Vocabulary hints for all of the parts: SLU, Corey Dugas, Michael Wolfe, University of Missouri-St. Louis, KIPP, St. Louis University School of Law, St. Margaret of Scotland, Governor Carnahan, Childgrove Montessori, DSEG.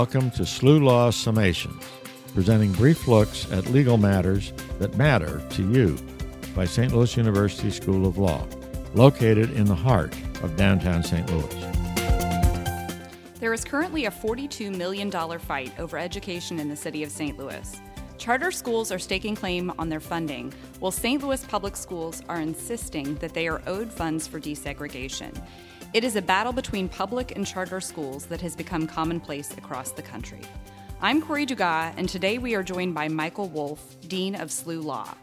Welcome to SLU Law Summations, presenting brief looks at legal matters that matter to you by St. Louis University School of Law, located in the heart of downtown St. Louis. There is currently a $42 million fight over education in the city of St. Louis. Charter schools are staking claim on their funding, while St. Louis public schools are insisting that they are owed funds for desegregation. It is a battle between public and charter schools that has become commonplace across the country. I'm Corey Dugas, and today we are joined by Michael Wolfe, Dean of SLU Law.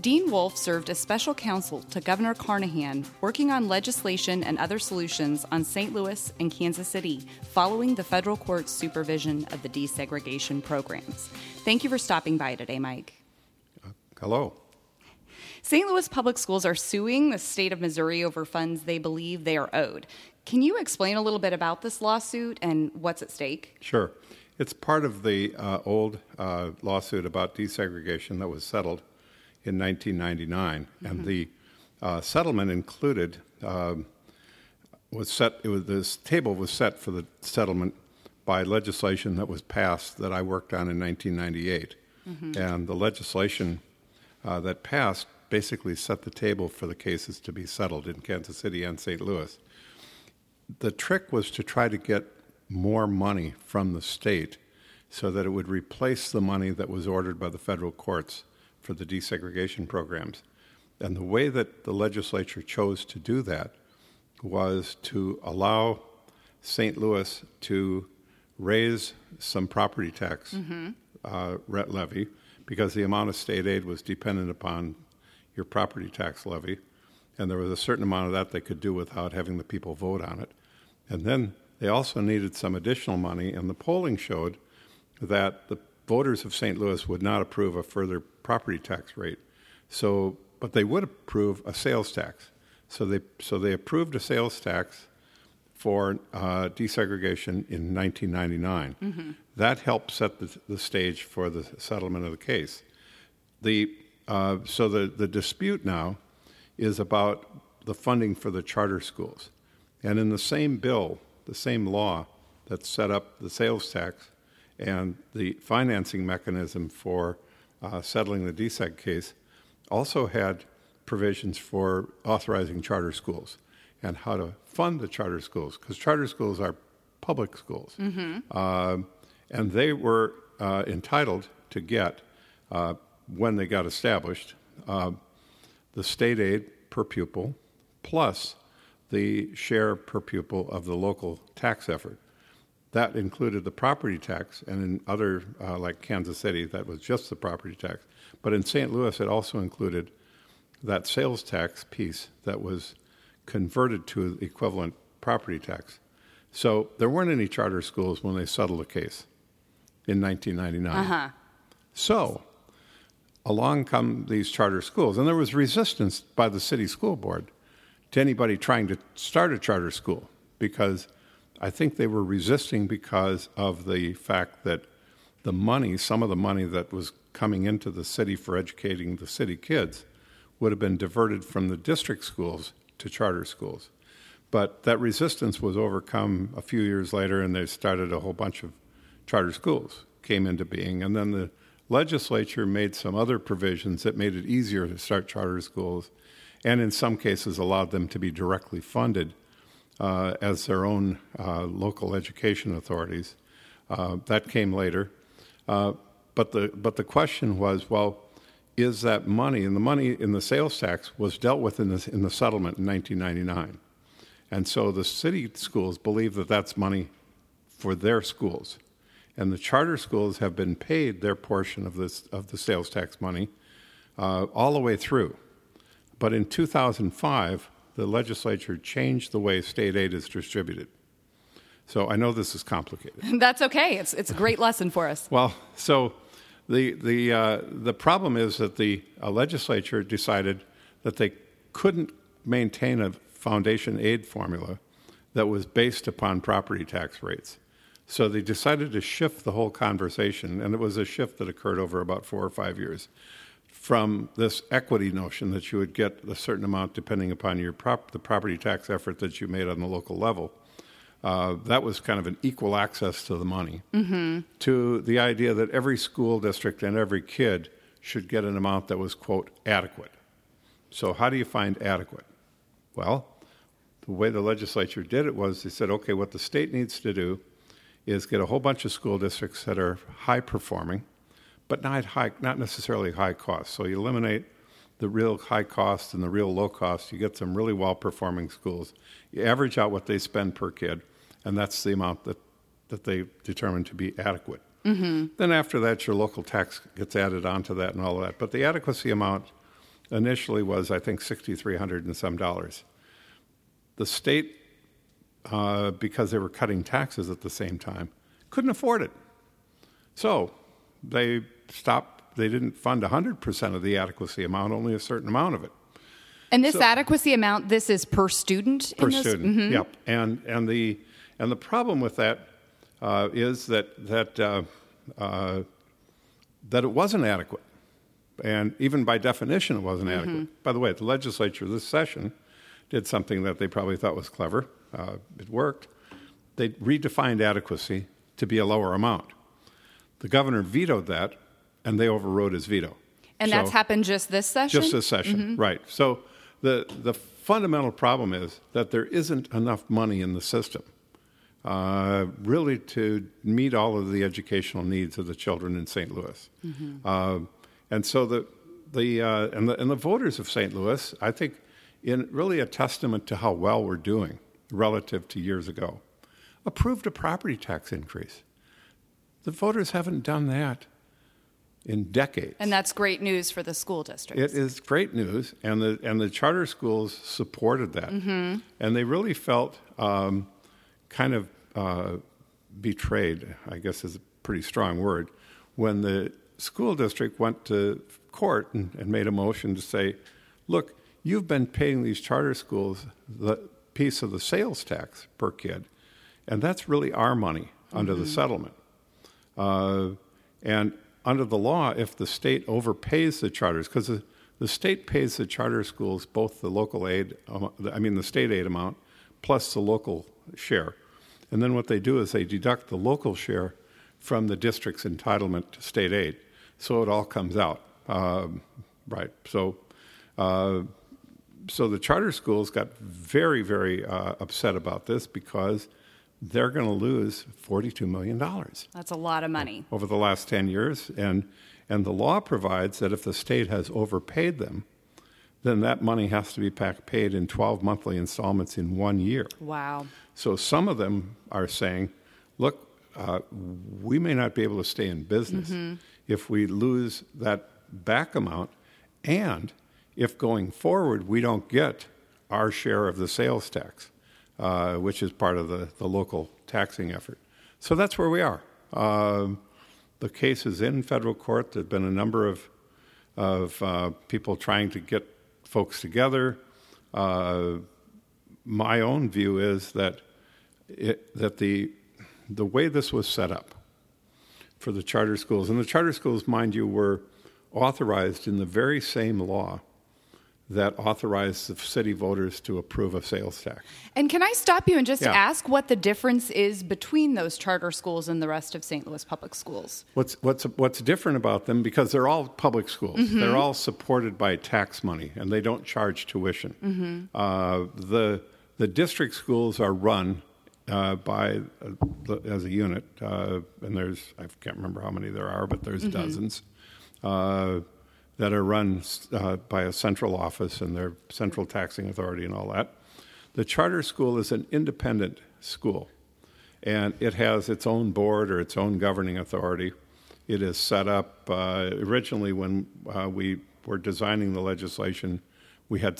Dean Wolfe served as special counsel to Governor Carnahan, working on legislation and other solutions on St. Louis and Kansas City following the federal court's supervision of the desegregation programs. Thank you for stopping by today, Mike. Hello. St. Louis public schools are suing the state of Missouri over funds they believe they are owed. Can you explain a little bit about this lawsuit and what's at stake? Sure. It's part of the old lawsuit about desegregation that was settled in 1999, mm-hmm. and the settlement included this table was set for the settlement by legislation that was passed that I worked on in 1998, mm-hmm. and the legislation that passed basically set the table for the cases to be settled in Kansas City and St. Louis. The trick was to try to get more money from the state so that it would replace the money that was ordered by the federal courts for the desegregation programs. And the way that the legislature chose to do that was to allow St. Louis to raise some property tax mm-hmm. Levy, because the amount of state aid was dependent upon your property tax levy, and there was a certain amount of that they could do without having the people vote on it. And then they also needed some additional money, and the polling showed that the voters of St. Louis would not approve a further property tax rate, but they would approve a sales tax. So they approved a sales tax for desegregation in 1999. Mm-hmm. That helped set the stage for the settlement of the case. So the dispute now is about the funding for the charter schools. And in the same bill, the same law that set up the sales tax and the financing mechanism for settling the DSEG case also had provisions for authorizing charter schools and how to fund the charter schools, because charter schools are public schools. Mm-hmm. And they were entitled to get when they got established, the state aid per pupil plus the share per pupil of the local tax effort. That included the property tax, and in other, like Kansas City, that was just the property tax. But in St. Louis, it also included that sales tax piece that was converted to the equivalent property tax. So there weren't any charter schools when they settled the case in 1999. Uh-huh. So along come these charter schools. And there was resistance by the city school board to anybody trying to start a charter school, because I think they were resisting because of the fact that the money, some of the money that was coming into the city for educating the city kids would have been diverted from the district schools to charter schools. But that resistance was overcome a few years later, and they started a whole bunch of charter schools came into being. And then the legislature made some other provisions that made it easier to start charter schools, and in some cases allowed them to be directly funded as their own local education authorities. That came later. But the question was, well, is that money, and the money in the sales tax was dealt with in the settlement in 1999. And so the city schools believe that that's money for their schools. And the charter schools have been paid their portion of the sales tax money all the way through. But in 2005, the legislature changed the way state aid is distributed. So I know this is complicated. That's okay. It's a great lesson for us. Well, so the problem is that the legislature decided that they couldn't maintain a foundation aid formula that was based upon property tax rates. So they decided to shift the whole conversation, and it was a shift that occurred over about 4 or 5 years, from this equity notion that you would get a certain amount depending upon the property tax effort that you made on the local level that was kind of an equal access to the money, mm-hmm. to the idea that every school district and every kid should get an amount that was, quote, adequate. So how do you find adequate? Well, the way the legislature did it was they said, okay, what the state needs to do is get a whole bunch of school districts that are high-performing, but not necessarily high cost. So you eliminate the real high cost and the real low cost. You get some really well-performing schools. You average out what they spend per kid, and that's the amount that they determine to be adequate. Mm-hmm. Then after that, your local tax gets added onto that and all of that. But the adequacy amount initially was, I think, $6,300 and some dollars. The state, because they were cutting taxes at the same time, couldn't afford it. So they stopped. They didn't fund 100% of the adequacy amount, only a certain amount of it. And this adequacy amount, this is per student? Per student, mm-hmm. Yep. And the problem with that is that it wasn't adequate. And even by definition, it wasn't mm-hmm. adequate. By the way, the legislature this session did something that they probably thought was clever. It worked. They redefined adequacy to be a lower amount. The governor vetoed that, and they overrode his veto. And so, that's happened just this session? Just this session, mm-hmm. right. So the fundamental problem is that there isn't enough money in the system really to meet all of the educational needs of the children in St. Louis. Mm-hmm. And so the voters of St. Louis, I think, in really a testament to how well we're doing relative to years ago, approved a property tax increase. The voters haven't done that in decades. And that's great news for the school districts. It is great news, and the charter schools supported that. Mm-hmm. And they really felt kind of betrayed, I guess is a pretty strong word, when the school district went to court and made a motion to say, look, you've been paying these charter schools the piece of the sales tax per kid, and that's really our money under mm-hmm. the settlement. And under the law, if the state overpays the charters, because the state pays the charter schools both the local aid, the state aid amount, plus the local share. And then what they do is they deduct the local share from the district's entitlement to state aid. So it all comes out. Right. So the charter schools got very, very upset about this because they're going to lose $42 million. That's a lot of money. Over the last 10 years. And the law provides that if the state has overpaid them, then that money has to be paid in 12 monthly installments in 1 year. Wow. So some of them are saying, look, we may not be able to stay in business mm-hmm. if we lose that back amount, and if going forward we don't get our share of the sales tax, which is part of the local taxing effort. So that's where we are. The case is in federal court. There have been a number of people trying to get folks together. My own view is that the way this was set up for the charter schools, and the charter schools, mind you, were authorized in the very same law that authorized the city voters to approve a sales tax. And can I stop you and just ask what the difference is between those charter schools and the rest of St. Louis public schools? What's different about them, because they're all public schools. Mm-hmm. They're all supported by tax money, and they don't charge tuition. Mm-hmm. The district schools are run as a unit, and there's, I can't remember how many there are, but there's mm-hmm. dozens that are run by a central office and their central taxing authority and all that. The charter school is an independent school, and it has its own board or its own governing authority. It is set up originally when we were designing the legislation. We had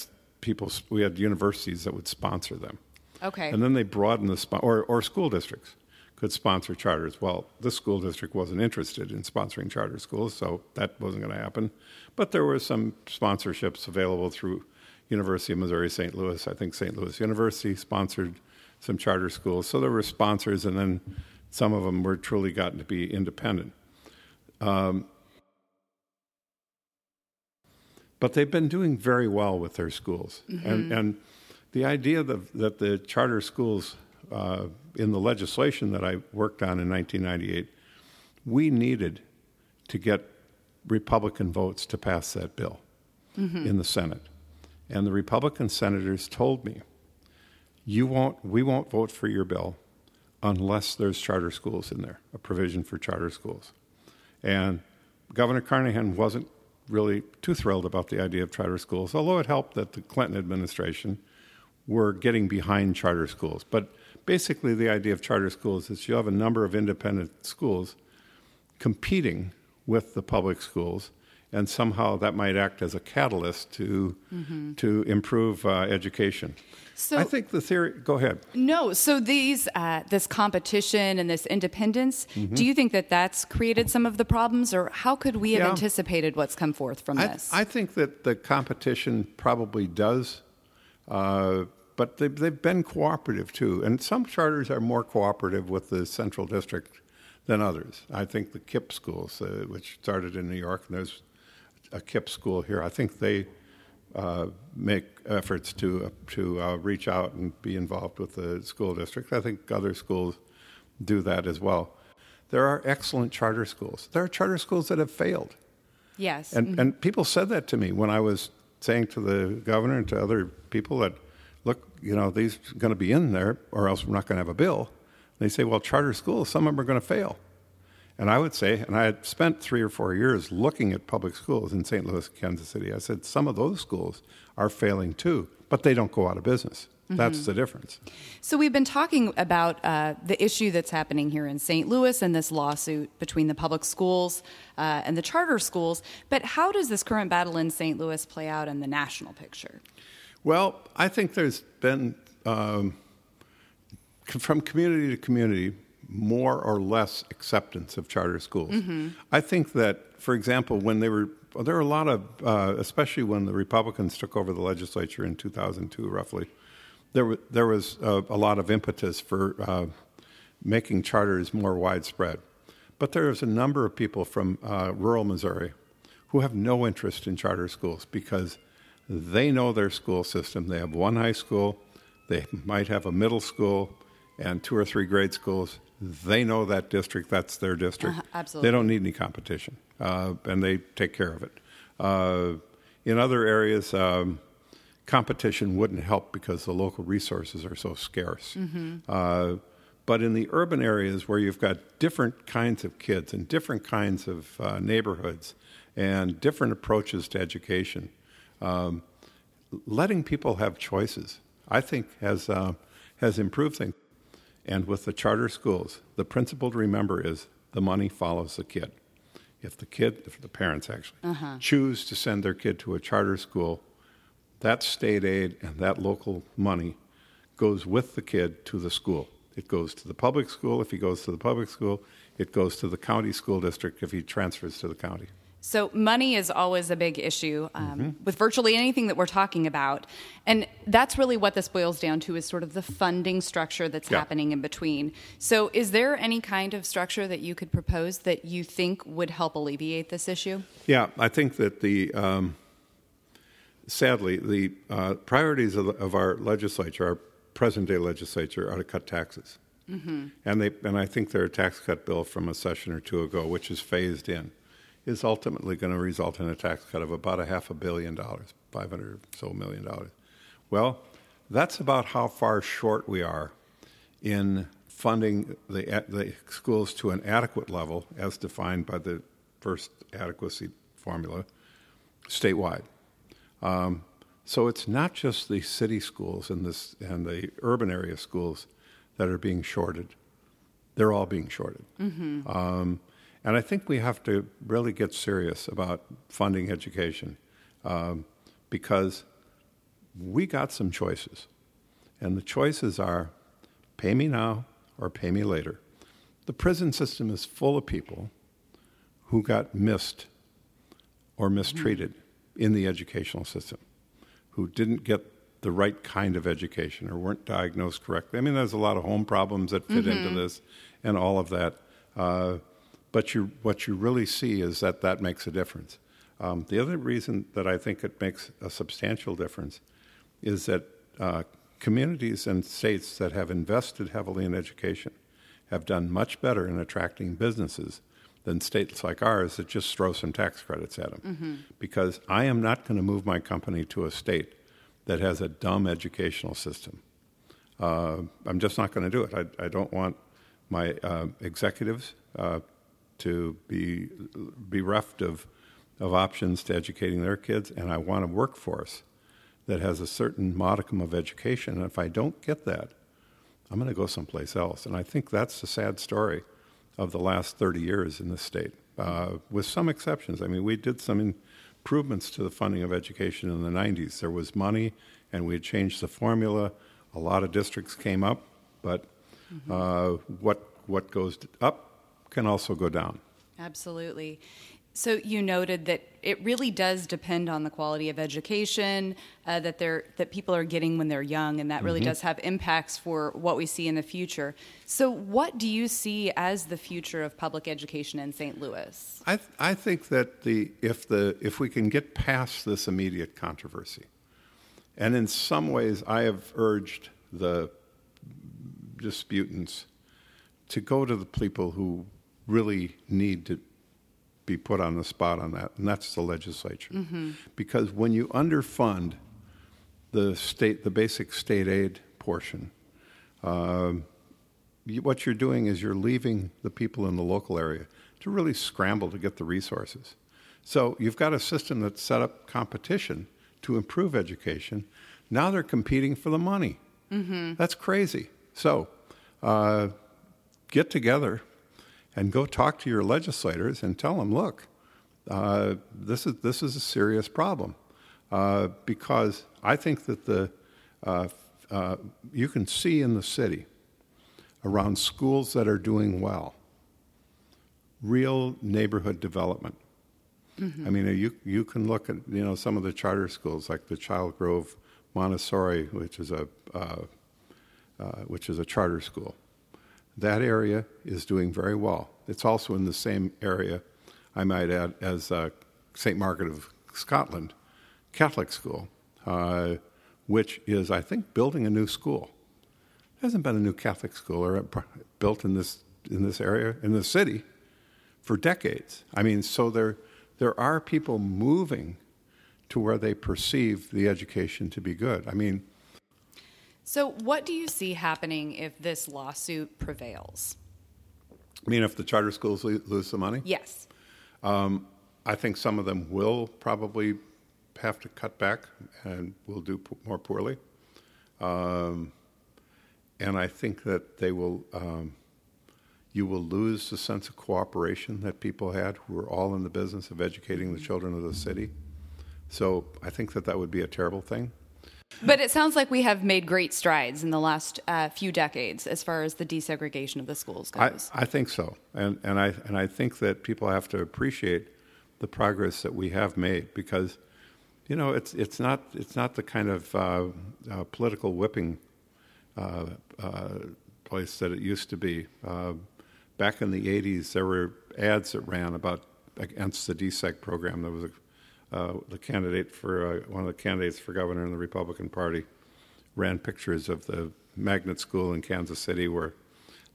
universities that would sponsor them. Okay. And then they broadened or school districts could sponsor charters. Well, this school district wasn't interested in sponsoring charter schools, so that wasn't going to happen. But there were some sponsorships available through University of Missouri-St. Louis. I think St. Louis University sponsored some charter schools. So there were sponsors, and then some of them were truly gotten to be independent. But they've been doing very well with their schools. Mm-hmm. And the idea that the charter schools in the legislation that I worked on in 1998, we needed to get Republican votes to pass that bill in the Senate. And the Republican senators told me, we won't vote for your bill unless there's charter schools in there, a provision for charter schools. And Governor Carnahan wasn't really too thrilled about the idea of charter schools, although it helped that the Clinton administration were getting behind charter schools. But basically the idea of charter schools is you have a number of independent schools competing with the public schools, and somehow that might act as a catalyst to improve education. So I think the theory... Go ahead. No, so these this competition and this independence, do you think that that's created some of the problems, or how could we have anticipated what's come forth from this? I think that the competition probably does, but they've been cooperative too, and some charters are more cooperative with the central district than others. I think the KIPP schools, which started in New York, and there's a KIPP school here, I think they make efforts to reach out and be involved with the school district. I think other schools do that as well. There are excellent charter schools. There are charter schools that have failed. Yes. And people said that to me when I was saying to the governor and to other people that, look, these are going to be in there or else we're not going to have a bill. And they say, well, charter schools, some of them are going to fail. And I would say, and I had spent 3 or 4 years looking at public schools in St. Louis, Kansas City, I said, some of those schools are failing too, but they don't go out of business. That's the difference. So we've been talking about the issue that's happening here in St. Louis and this lawsuit between the public schools and the charter schools, but how does this current battle in St. Louis play out in the national picture? Well, I think there's been, from community to community, more or less acceptance of charter schools. I think that, for example, when there were a lot of, especially when the Republicans took over the legislature in 2002, roughly, there was a lot of impetus for making charters more widespread. But there was a number of people from rural Missouri who have no interest in charter schools because they know their school system. They have one high school, they might have a middle school, and 2 or 3 grade schools. They know that district. That's their district. Absolutely. They don't need any competition, and they take care of it. In other areas, competition wouldn't help because the local resources are so scarce. But in the urban areas where you've got different kinds of kids and different kinds of neighborhoods and different approaches to education, letting people have choices, I think, has improved things. And with the charter schools, the principle to remember is the money follows the kid. If the parents actually choose to send their kid to a charter school, that state aid and that local money goes with the kid to the school. It goes to the public school. If he goes to the public school, it goes to the county school district if he transfers to the county. So money is always a big issue with virtually anything that we're talking about. And that's really what this boils down to, is sort of the funding structure that's happening in between. So is there any kind of structure that you could propose that you think would help alleviate this issue? Yeah, I think that sadly, the priorities of our legislature, our present-day legislature, are to cut taxes. And I think their tax cut bill from a session or two ago, which is phased in, is ultimately going to result in a tax cut of about $500 million, $500 or so million. Well, that's about how far short we are in funding the schools to an adequate level, as defined by the first adequacy formula, statewide. So it's not just the city schools and the urban area schools that are being shorted. They're all being shorted. And I think we have to really get serious about funding education because we got some choices. And the choices are pay me now or pay me later. The prison system is full of people who got missed or mistreated in the educational system, who didn't get the right kind of education or weren't diagnosed correctly. I mean, there's a lot of home problems that fit into this and all of that. But what you really see is that makes a difference. The other reason that I think it makes a substantial difference is that Communities and states that have invested heavily in education have done much better in attracting businesses than states like ours that just throw some tax credits at them. Mm-hmm. Because I am not going to move my company to a state that has a dumb educational system. I'm just not going to do it. I don't want my executives to be bereft of options to educating their kids, and I want a workforce that has a certain modicum of education. And if I don't get that, I'm going to go someplace else. And I think that's the sad story of the last 30 years in this state, with some exceptions. I mean, we did some improvements to the funding of education in the 90s. There was money, and we had changed the formula. A lot of districts came up, but mm-hmm. What goes up can also go down. Absolutely. So you noted that it really does depend on the quality of education that people are getting when they're young, and that really mm-hmm. does have impacts for what we see in the future. So what do you see as the future of public education in St. Louis? I think that if we can get past this immediate controversy, and in some ways I have urged the disputants to go to the people who really need to be put on the spot on that, and that's the legislature. Mm-hmm. Because when you underfund the basic state aid portion, what you're doing is you're leaving the people in the local area to really scramble to get the resources. So you've got a system that's set up competition to improve education. Now they're competing for the money. Mm-hmm. That's crazy. So get together and go talk to your legislators and tell them, look, this is a serious problem, because I think that you can see in the city around schools that are doing well, real neighborhood development. Mm-hmm. I mean, you can look at some of the charter schools like the Childgrove Montessori, which is a charter school. That area is doing very well. It's also in the same area, I might add, as St. Margaret of Scotland Catholic School, which is, I think, building a new school. There hasn't been a new Catholic school built in this area, in this city, for decades. I mean, so there are people moving to where they perceive the education to be good. I mean, so what do you see happening if this lawsuit prevails? I mean, if the charter schools lose the money? Yes. I think some of them will probably have to cut back and will do more poorly. And I think that they will. You will lose the sense of cooperation that people had who were all in the business of educating the children of the city. So I think that would be a terrible thing. But it sounds like we have made great strides in the last few decades as far as the desegregation of the schools goes. I think so, and I think that people have to appreciate the progress that we have made, because, it's not the kind of political whipping place that it used to be. Back in the '80s, there were ads that ran against the DSEG program. There was the candidate for one of the candidates for governor in the Republican Party ran pictures of the magnet school in Kansas City where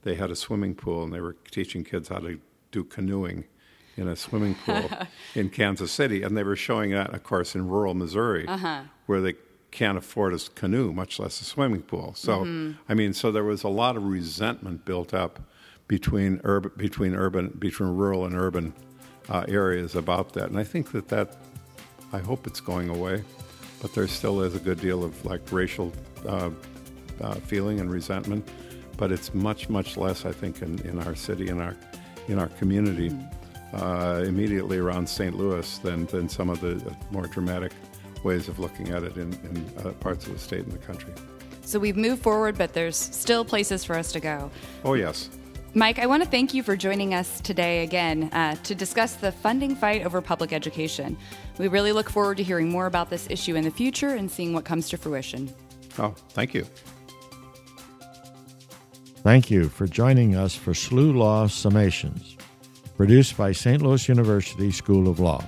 they had a swimming pool and they were teaching kids how to do canoeing in a swimming pool in Kansas City, and they were showing that, of course, in rural Missouri where they can't afford a canoe, much less a swimming pool. So I mean, so there was a lot of resentment built up between rural and urban areas about that, and I think that I hope it's going away, but there still is a good deal of racial feeling and resentment, but it's much, much less, I think, in our city, in our community, immediately around St. Louis than some of the more dramatic ways of looking at it in parts of the state and the country. So we've moved forward, but there's still places for us to go. Oh, yes. Mike, I want to thank you for joining us today again to discuss the funding fight over public education. We really look forward to hearing more about this issue in the future and seeing what comes to fruition. Oh, thank you. Thank you for joining us for SLU Law Summations, produced by St. Louis University School of Law.